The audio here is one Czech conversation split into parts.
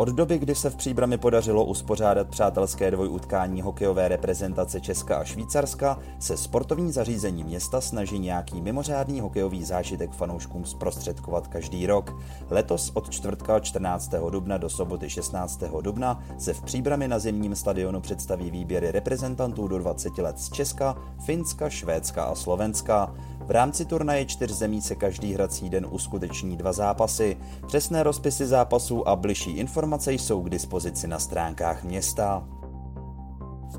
Od doby, kdy se v Příbrami podařilo uspořádat přátelské dvojutkání hokejové reprezentace Česka a Švýcarska, se sportovní zařízení města snaží nějaký mimořádný hokejový zážitek fanouškům zprostředkovat každý rok. Letos od čtvrtka 14. dubna do soboty 16. dubna se v Příbrami na zimním stadionu představí výběry reprezentantů do 20 let z Česka, Finska, Švédska a Slovenska. V rámci turnaje 4 zemí se každý hrací den uskuteční 2 zápasy. Přesné rozpisy zápasů a bližší informace jsou k dispozici na stránkách města. V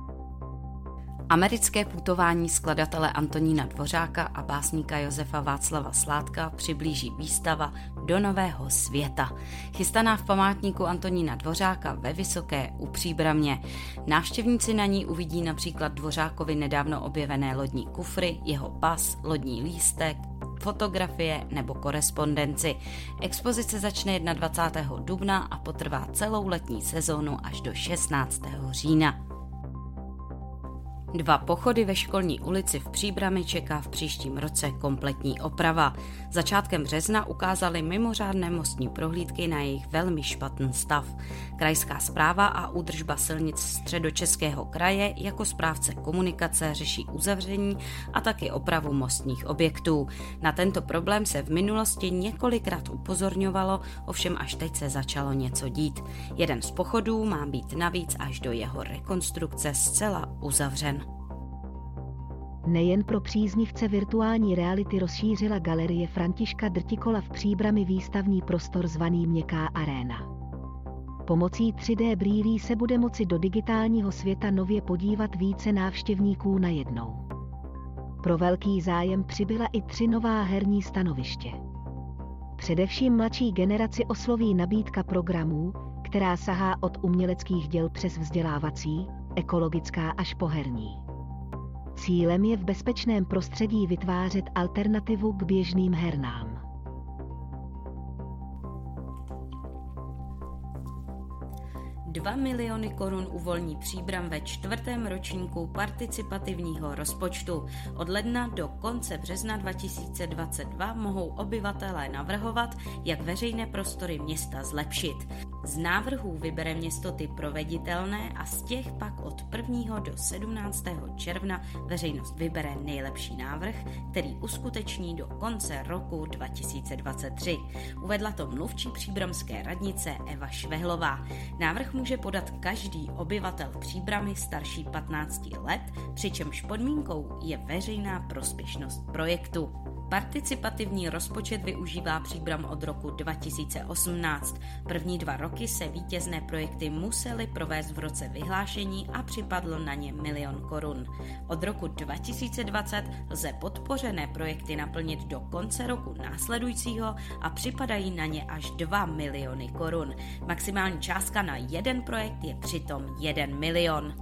Americké putování skladatele Antonína Dvořáka a básníka Josefa Václava Sládka přiblíží výstava Do nového světa, chystaná v památníku Antonína Dvořáka ve Vysoké u Příbramě. Návštěvníci na ní uvidí například Dvořákovi nedávno objevené lodní kufry, jeho pas, lodní lístek, fotografie nebo korespondenci. Expozice začne 21. dubna a potrvá celou letní sezónu až do 16. října. 2 pochody ve Školní ulici v Příbrami čeká v příštím roce kompletní oprava. Začátkem března ukázaly mimořádné mostní prohlídky na jejich velmi špatný stav. Krajská správa a údržba silnic Středočeského kraje jako správce komunikace řeší uzavření a taky opravu mostních objektů. Na tento problém se v minulosti několikrát upozorňovalo, ovšem až teď se začalo něco dít. Jeden z pochodů má být navíc až do jeho rekonstrukce zcela uzavřen. Nejen pro příznivce virtuální reality rozšířila galerie Františka Drtikola v Příbrami výstavní prostor zvaný Měkká aréna. Pomocí 3D brýlí se bude moci do digitálního světa nově podívat více návštěvníků najednou. Pro velký zájem přibyla i 3 nová herní stanoviště. Především mladší generaci osloví nabídka programů, která sahá od uměleckých děl přes vzdělávací, ekologická až po herní. Cílem je v bezpečném prostředí vytvářet alternativu k běžným hernám. $2 miliony uvolní Příbram ve 4. ročníku participativního rozpočtu. Od ledna do konce března 2022 mohou obyvatelé navrhovat, jak veřejné prostory města zlepšit. Z návrhů vybere město ty proveditelné a z těch pak od 1. do 17. června veřejnost vybere nejlepší návrh, který uskuteční do konce roku 2023. Uvedla to mluvčí příbramské radnice Eva Švehlová. Návrh může podat každý obyvatel Příbramy starší 15 let, přičemž podmínkou je veřejná prospěšnost projektu. Participativní rozpočet využívá Příbram od roku 2018. První 2 roky se vítězné projekty musely provést v roce vyhlášení a připadlo na ně 1 000 000 korun. Od roku 2020 lze podpořené projekty naplnit do konce roku následujícího a připadají na ně až 2 miliony korun. Maximální částka na jeden projekt je přitom 1 milion.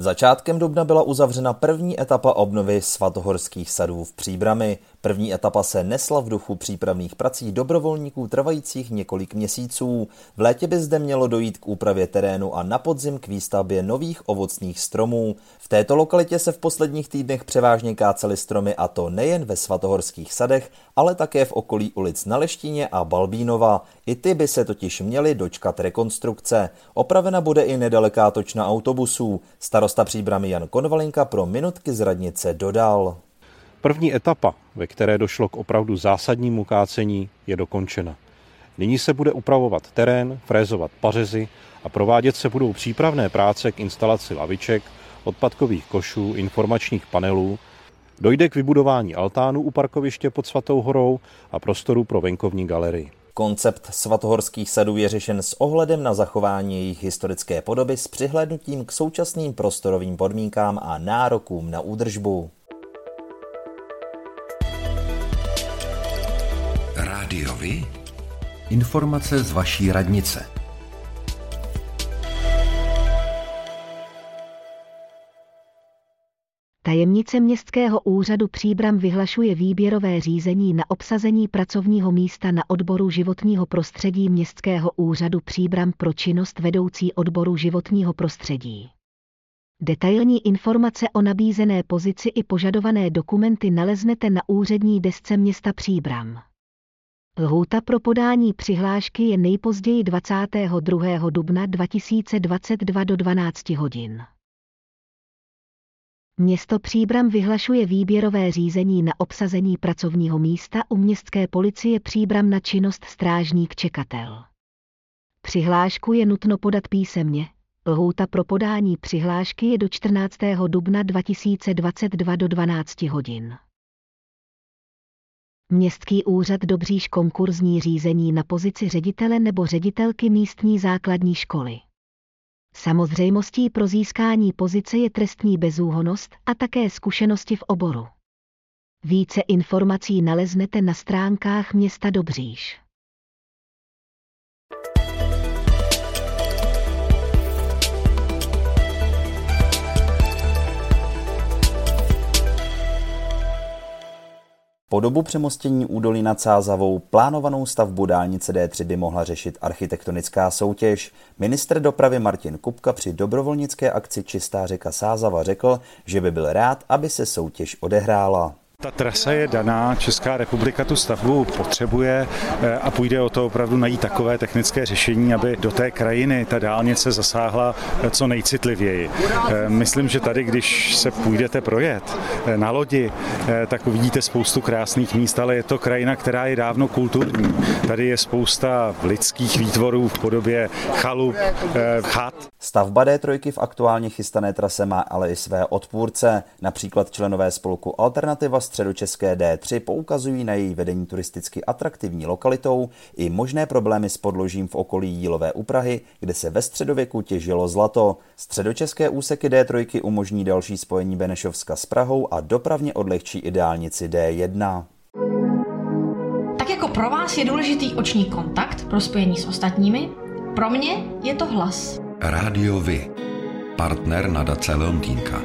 Začátkem dubna byla uzavřena první etapa obnovy svatohorských sadů v Příbrami. První etapa se nesla v duchu přípravných prací dobrovolníků trvajících několik měsíců. V létě by zde mělo dojít k úpravě terénu a na podzim k výstavbě nových ovocných stromů. V této lokalitě se v posledních týdnech převážně kácely stromy, a to nejen ve svatohorských sadech, ale také v okolí ulic Na Leštině a Balbínova. I ty by se totiž měly dočkat rekonstrukce. Opravena bude i nedaleká točna autobusů. Starosta Příbramy Jan Konvalinka pro Minutky z radnice dodal. První etapa, ve které došlo k opravdu zásadnímu kácení, je dokončena. Nyní se bude upravovat terén, frézovat pařezy a provádět se budou přípravné práce k instalaci laviček, odpadkových košů, informačních panelů. Dojde k vybudování altánu u parkoviště pod Svatou horou a prostoru pro venkovní galerii. Koncept svatohorských sadů je řešen s ohledem na zachování jejich historické podoby s přihlédnutím k současným prostorovým podmínkám a nárokům na údržbu. Rádiovi? Informace z vaší radnice. Tajemnice Městského úřadu Příbram vyhlašuje výběrové řízení na obsazení pracovního místa na odboru životního prostředí Městského úřadu Příbram pro činnost vedoucí odboru životního prostředí. Detailní informace o nabízené pozici i požadované dokumenty naleznete na úřední desce města Příbram. Lhůta pro podání přihlášky je nejpozději 22. dubna 2022 do 12 hodin. Město Příbram vyhlašuje výběrové řízení na obsazení pracovního místa u Městské policie Příbram na činnost strážník čekatel. Přihlášku je nutno podat písemně. Lhůta pro podání přihlášky je do 14. dubna 2022 do 12 hodin. Městský úřad Dobříš konkurzní řízení na pozici ředitele nebo ředitelky místní základní školy. Samozřejmostí pro získání pozice je trestní bezúhonnost a také zkušenosti v oboru. Více informací naleznete na stránkách města Dobříš. Po dobu přemostění údolí nad Sázavou plánovanou stavbu dálnice D3 by mohla řešit architektonická soutěž. Ministr dopravy Martin Kupka při dobrovolnické akci Čistá řeka Sázava řekl, že by byl rád, aby se soutěž odehrála. Ta trasa je daná, Česká republika tu stavbu potřebuje a půjde o to opravdu najít takové technické řešení, aby do té krajiny ta dálnice zasáhla co nejcitlivěji. Myslím, že tady, když se půjdete projet na lodi, tak uvidíte spoustu krásných míst, ale je to krajina, která je dávno kulturní. Tady je spousta lidských výtvorů v podobě chalup, chat. Stavba D3 v aktuálně chystané trase má ale i své odpůrce, například členové spolku Alternativa Středočeské D3 poukazují na její vedení turisticky atraktivní lokalitou i možné problémy s podložím v okolí Jílové u Prahy, kde se ve středověku těžilo zlato. Středočeské úseky D3 umožní další spojení Benešovska s Prahou a dopravně odlehčí i dálnici D1. Tak jako pro vás je důležitý oční kontakt pro spojení s ostatními, pro mě je to hlas. Rádio Vy, partner nadace Leontýnka.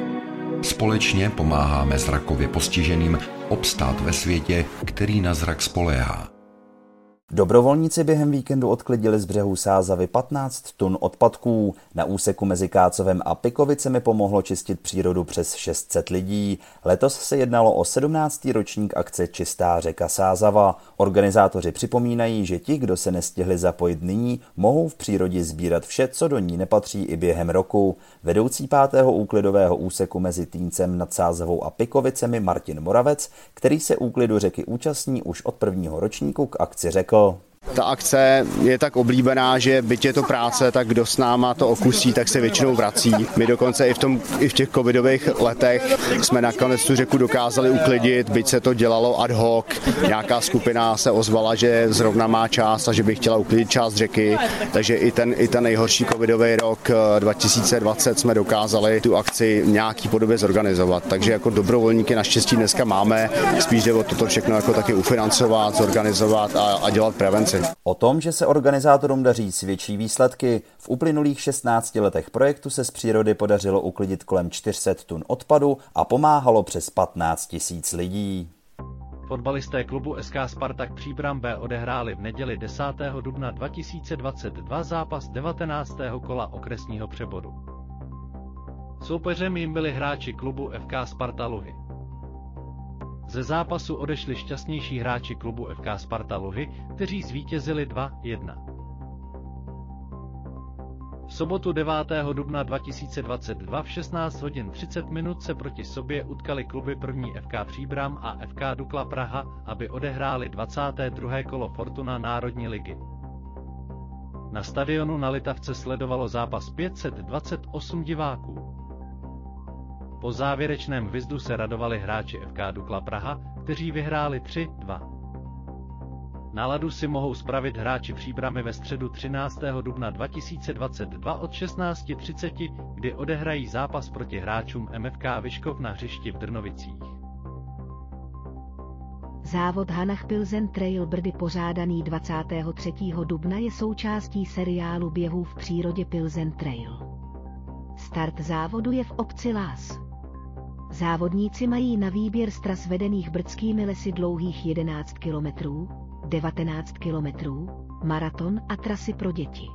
Společně pomáháme zrakově postiženým obstát ve světě, který na zrak spoléhá. Dobrovolníci během víkendu odklidili z břehu Sázavy 15 tun odpadků. Na úseku mezi Kácovem a Pikovicemi pomohlo čistit přírodu přes 600 lidí. Letos se jednalo o 17. ročník akce Čistá řeka Sázava. Organizátoři připomínají, že ti, kdo se nestihli zapojit nyní, mohou v přírodě sbírat vše, co do ní nepatří i během roku. Vedoucí 5. úklidového úseku mezi Týncem nad Sázavou a Pikovicemi Martin Moravec, který se úklidu řeky účastní už od prvního ročníku, k akci řekl: Ta akce je tak oblíbená, že byť je to práce, tak kdo s náma to okusí, tak se většinou vrací. My dokonce i v těch covidových letech jsme nakonec tu řeku dokázali uklidit, byť se to dělalo ad hoc. Nějaká skupina se ozvala, že zrovna má čas a že by chtěla uklidit část řeky, takže i ten nejhorší covidový rok 2020 jsme dokázali tu akci v nějaký podobě zorganizovat. Takže jako dobrovolníky naštěstí dneska máme, spíš jde o toto všechno jako taky ufinancovat, zorganizovat a dělat prevenci. O tom, že se organizátorům daří, svědčí výsledky. V uplynulých 16 letech projektu se z přírody podařilo uklidit kolem 400 tun odpadu a pomáhalo přes 15 000 lidí. Fotbalisté klubu SK Spartak Příbram B odehráli v neděli 10. dubna 2022 zápas 19. kola okresního přeboru. Soupeřem jim byli hráči klubu FK Spartaluhy. Ze zápasu odešli šťastnější hráči klubu FK Spartaluhy, kteří zvítězili 2-1. V sobotu 9. dubna 2022 v 16:30 se proti sobě utkali kluby 1. FK Příbram a FK Dukla Praha, aby odehráli 22. kolo Fortuna Národní ligy. Na stadionu na Litavce sledovalo zápas 528 diváků. Po závěrečném vjezdu se radovali hráči FK Dukla Praha, kteří vyhráli 3-2. Náladu si mohou spravit hráči Příbramy ve středu 13. dubna 2022 od 16:30, kdy odehrají zápas proti hráčům MFK Vyškov na hřišti v Drnovicích. Závod Hanach Pilsen Trail Brdy pořádaný 23. dubna je součástí seriálu běhů v přírodě Pilsen Trail. Start závodu je v obci Lás. Závodníci mají na výběr z tras vedených brdskými lesy dlouhých 11 km, 19 km, maraton a trasy pro děti.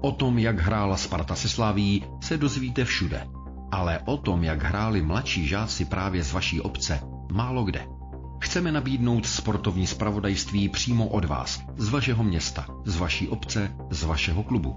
O tom, jak hrála Sparta se Slaví, se dozvíte všude. Ale o tom, jak hráli mladší žáci právě z vaší obce, málo kde. Chceme nabídnout sportovní zpravodajství přímo od vás, z vašeho města, z vaší obce, z vašeho klubu.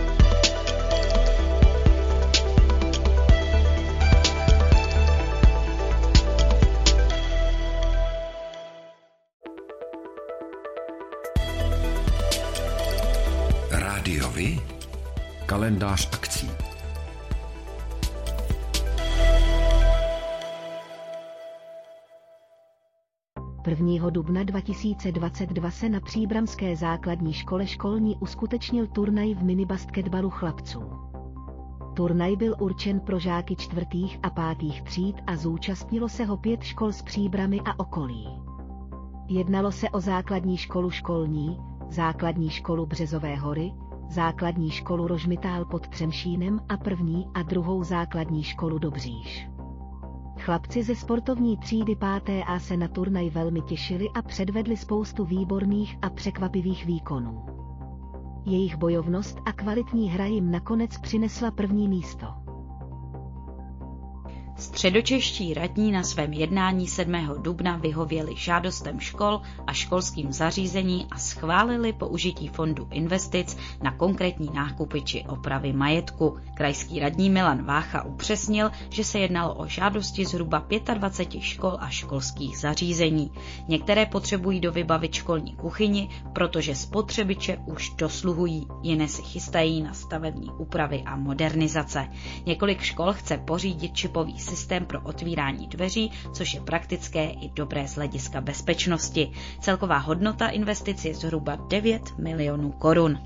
Rádiovi kalendář akcí. Prvního dubna 2022 se na Příbramské základní škole školní uskutečnil turnaj v minibasketbalu chlapců. Turnaj byl určen pro žáky 4. a 5. tříd a zúčastnilo se ho 5 škol z Příbramy a okolí. Jednalo se o základní školu Školní, základní školu Březové hory, základní školu Rožmitál pod Třemšínem a 1. a 2. základní školu Dobříš. Chlapci ze sportovní třídy 5. A se na turnaj velmi těšili a předvedli spoustu výborných a překvapivých výkonů. Jejich bojovnost a kvalitní hra jim nakonec přinesla první místo. Středočeští radní na svém jednání 7. dubna vyhověli žádostem škol a školským zařízení a schválili použití fondu investic na konkrétní nákupy či opravy majetku. Krajský radní Milan Vácha upřesnil, že se jednalo o žádosti zhruba 25 škol a školských zařízení. Některé potřebují dovybavit školní kuchyni, protože spotřebiče už dosluhují, jiné si chystají na stavební úpravy a modernizace. Několik škol chce pořídit čipový systém pro otvírání dveří, což je praktické i dobré z hlediska bezpečnosti. Celková hodnota investic je zhruba 9 milionů korun.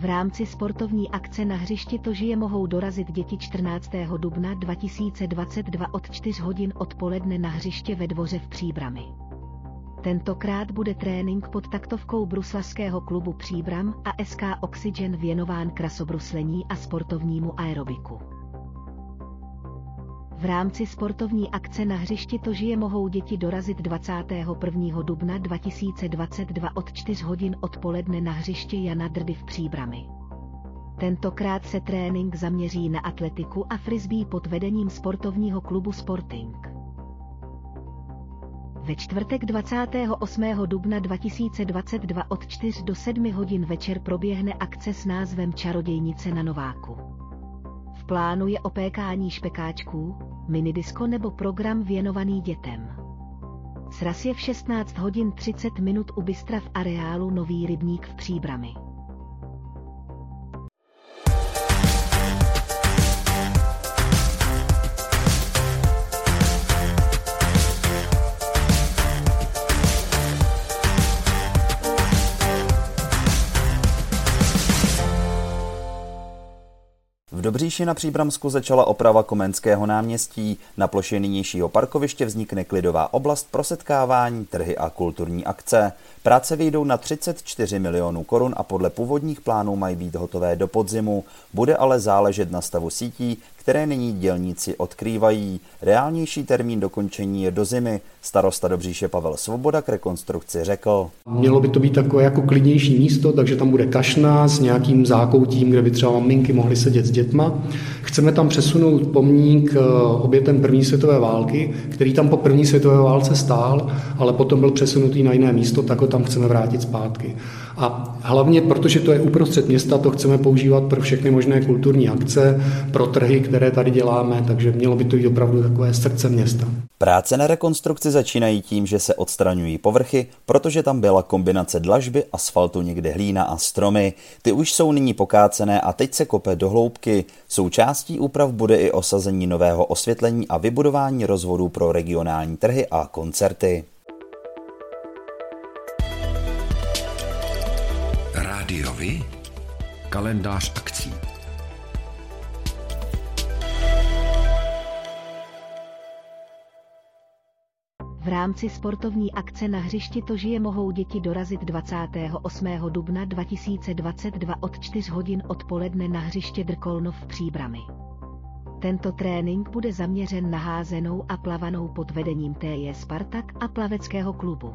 V rámci sportovní akce na hřišti Tožije mohou dorazit děti 14. dubna 2022 od 4 hodin odpoledne na hřiště ve Dvoře v Příbrami. Tentokrát bude trénink pod taktovkou bruslařského klubu Příbram a SK Oxygen věnován krasobruslení a sportovnímu aerobiku. V rámci sportovní akce na hřišti Tožije mohou děti dorazit 21. dubna 2022 od 4 hodin odpoledne na hřiště Jana Drdy v Příbrami. Tentokrát se trénink zaměří na atletiku a frisbee pod vedením sportovního klubu Sporting. Ve čtvrtek 28. dubna 2022 od 4 do 7 hodin večer proběhne akce s názvem Čarodějnice na Nováku. V plánu je opékání špekáčků, minidisko nebo program věnovaný dětem. Sraz je v 16:30 u Bystra v areálu Nový rybník v Příbrami. V Dobříši na Příbramsku začala oprava Komenského náměstí. Na ploše nynějšího parkoviště vznikne klidová oblast pro setkávání, trhy a kulturní akce. Práce vyjdou na 34 milionů korun a podle původních plánů mají být hotové do podzimu. Bude ale záležet na stavu sítí, které nyní dělníci odkrývají. Reálnější termín dokončení je do zimy. Starosta Dobříše Pavel Svoboda k rekonstrukci řekl. Mělo by to být takové jako klidnější místo, takže tam bude kašna s nějakým zákoutím, kde by třeba maminky mohly sedět s dětma. Chceme tam přesunout pomník obětem první světové války, který tam po první světové válce stál, ale potom byl přesunutý na jiné místo, tak ho tam chceme vrátit zpátky. A hlavně, protože to je uprostřed města, to chceme používat pro všechny možné kulturní akce, pro trhy, které tady děláme, takže mělo by to být opravdu takové srdce města. Práce na rekonstrukci začínají tím, že se odstraňují povrchy, protože tam byla kombinace dlažby, asfaltu, někde hlína a stromy. Ty už jsou nyní pokácené a teď se kope do hloubky. Součástí úprav bude i osazení nového osvětlení a vybudování rozvodů pro regionální trhy a koncerty. Rádiovi kalendář akcí. V rámci sportovní akce na hřišti Tožije mohou děti dorazit 28. dubna 2022 od 4 hodin odpoledne na hřiště Drkolnov v Příbrami. Tento trénink bude zaměřen na házenou a plavanou pod vedením TJ Spartak a plaveckého klubu.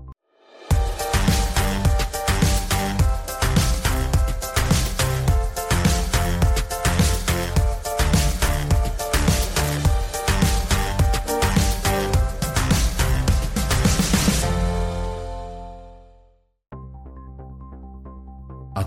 A